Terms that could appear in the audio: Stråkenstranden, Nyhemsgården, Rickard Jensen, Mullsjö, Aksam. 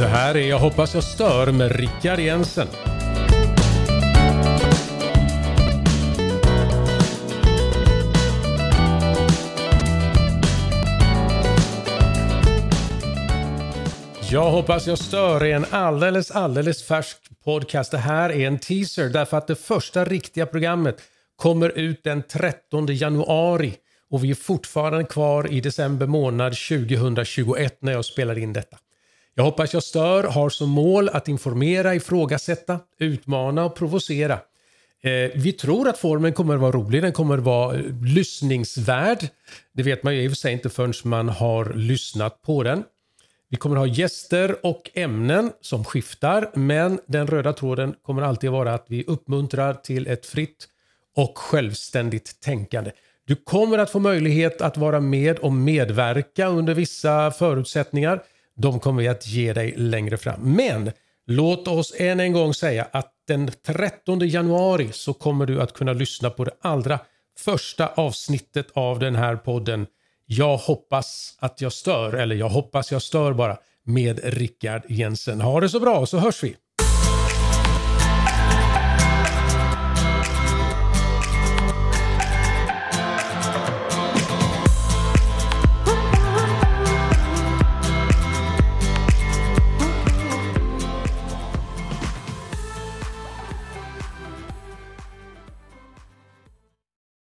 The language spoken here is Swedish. Det här är Jag hoppas jag stör med Rickard Jensen. Jag hoppas jag stör är en alldeles färsk podcast. Det här är en teaser därför att det första riktiga programmet kommer ut den 13 januari. Och vi är fortfarande kvar i december månad 2021 när jag spelar in detta. Jag hoppas jag stör har som mål att informera, ifrågasätta, utmana och provocera. Vi tror att formen kommer att vara rolig, den kommer att vara lyssningsvärd. Det vet man ju i och för sig inte förrän man har lyssnat på den. Vi kommer att ha gäster och ämnen som skiftar, men den röda tråden kommer alltid vara att vi uppmuntrar till ett fritt och självständigt tänkande. Du kommer att få möjlighet att vara med och medverka under vissa förutsättningar. De kommer vi att ge dig längre fram. Men låt oss än en gång säga att den 13 januari så kommer du att kunna lyssna på det allra första avsnittet av den här podden. Jag hoppas att jag stör, eller jag hoppas jag stör bara, med Rickard Jensen. Ha det så bra, så hörs vi!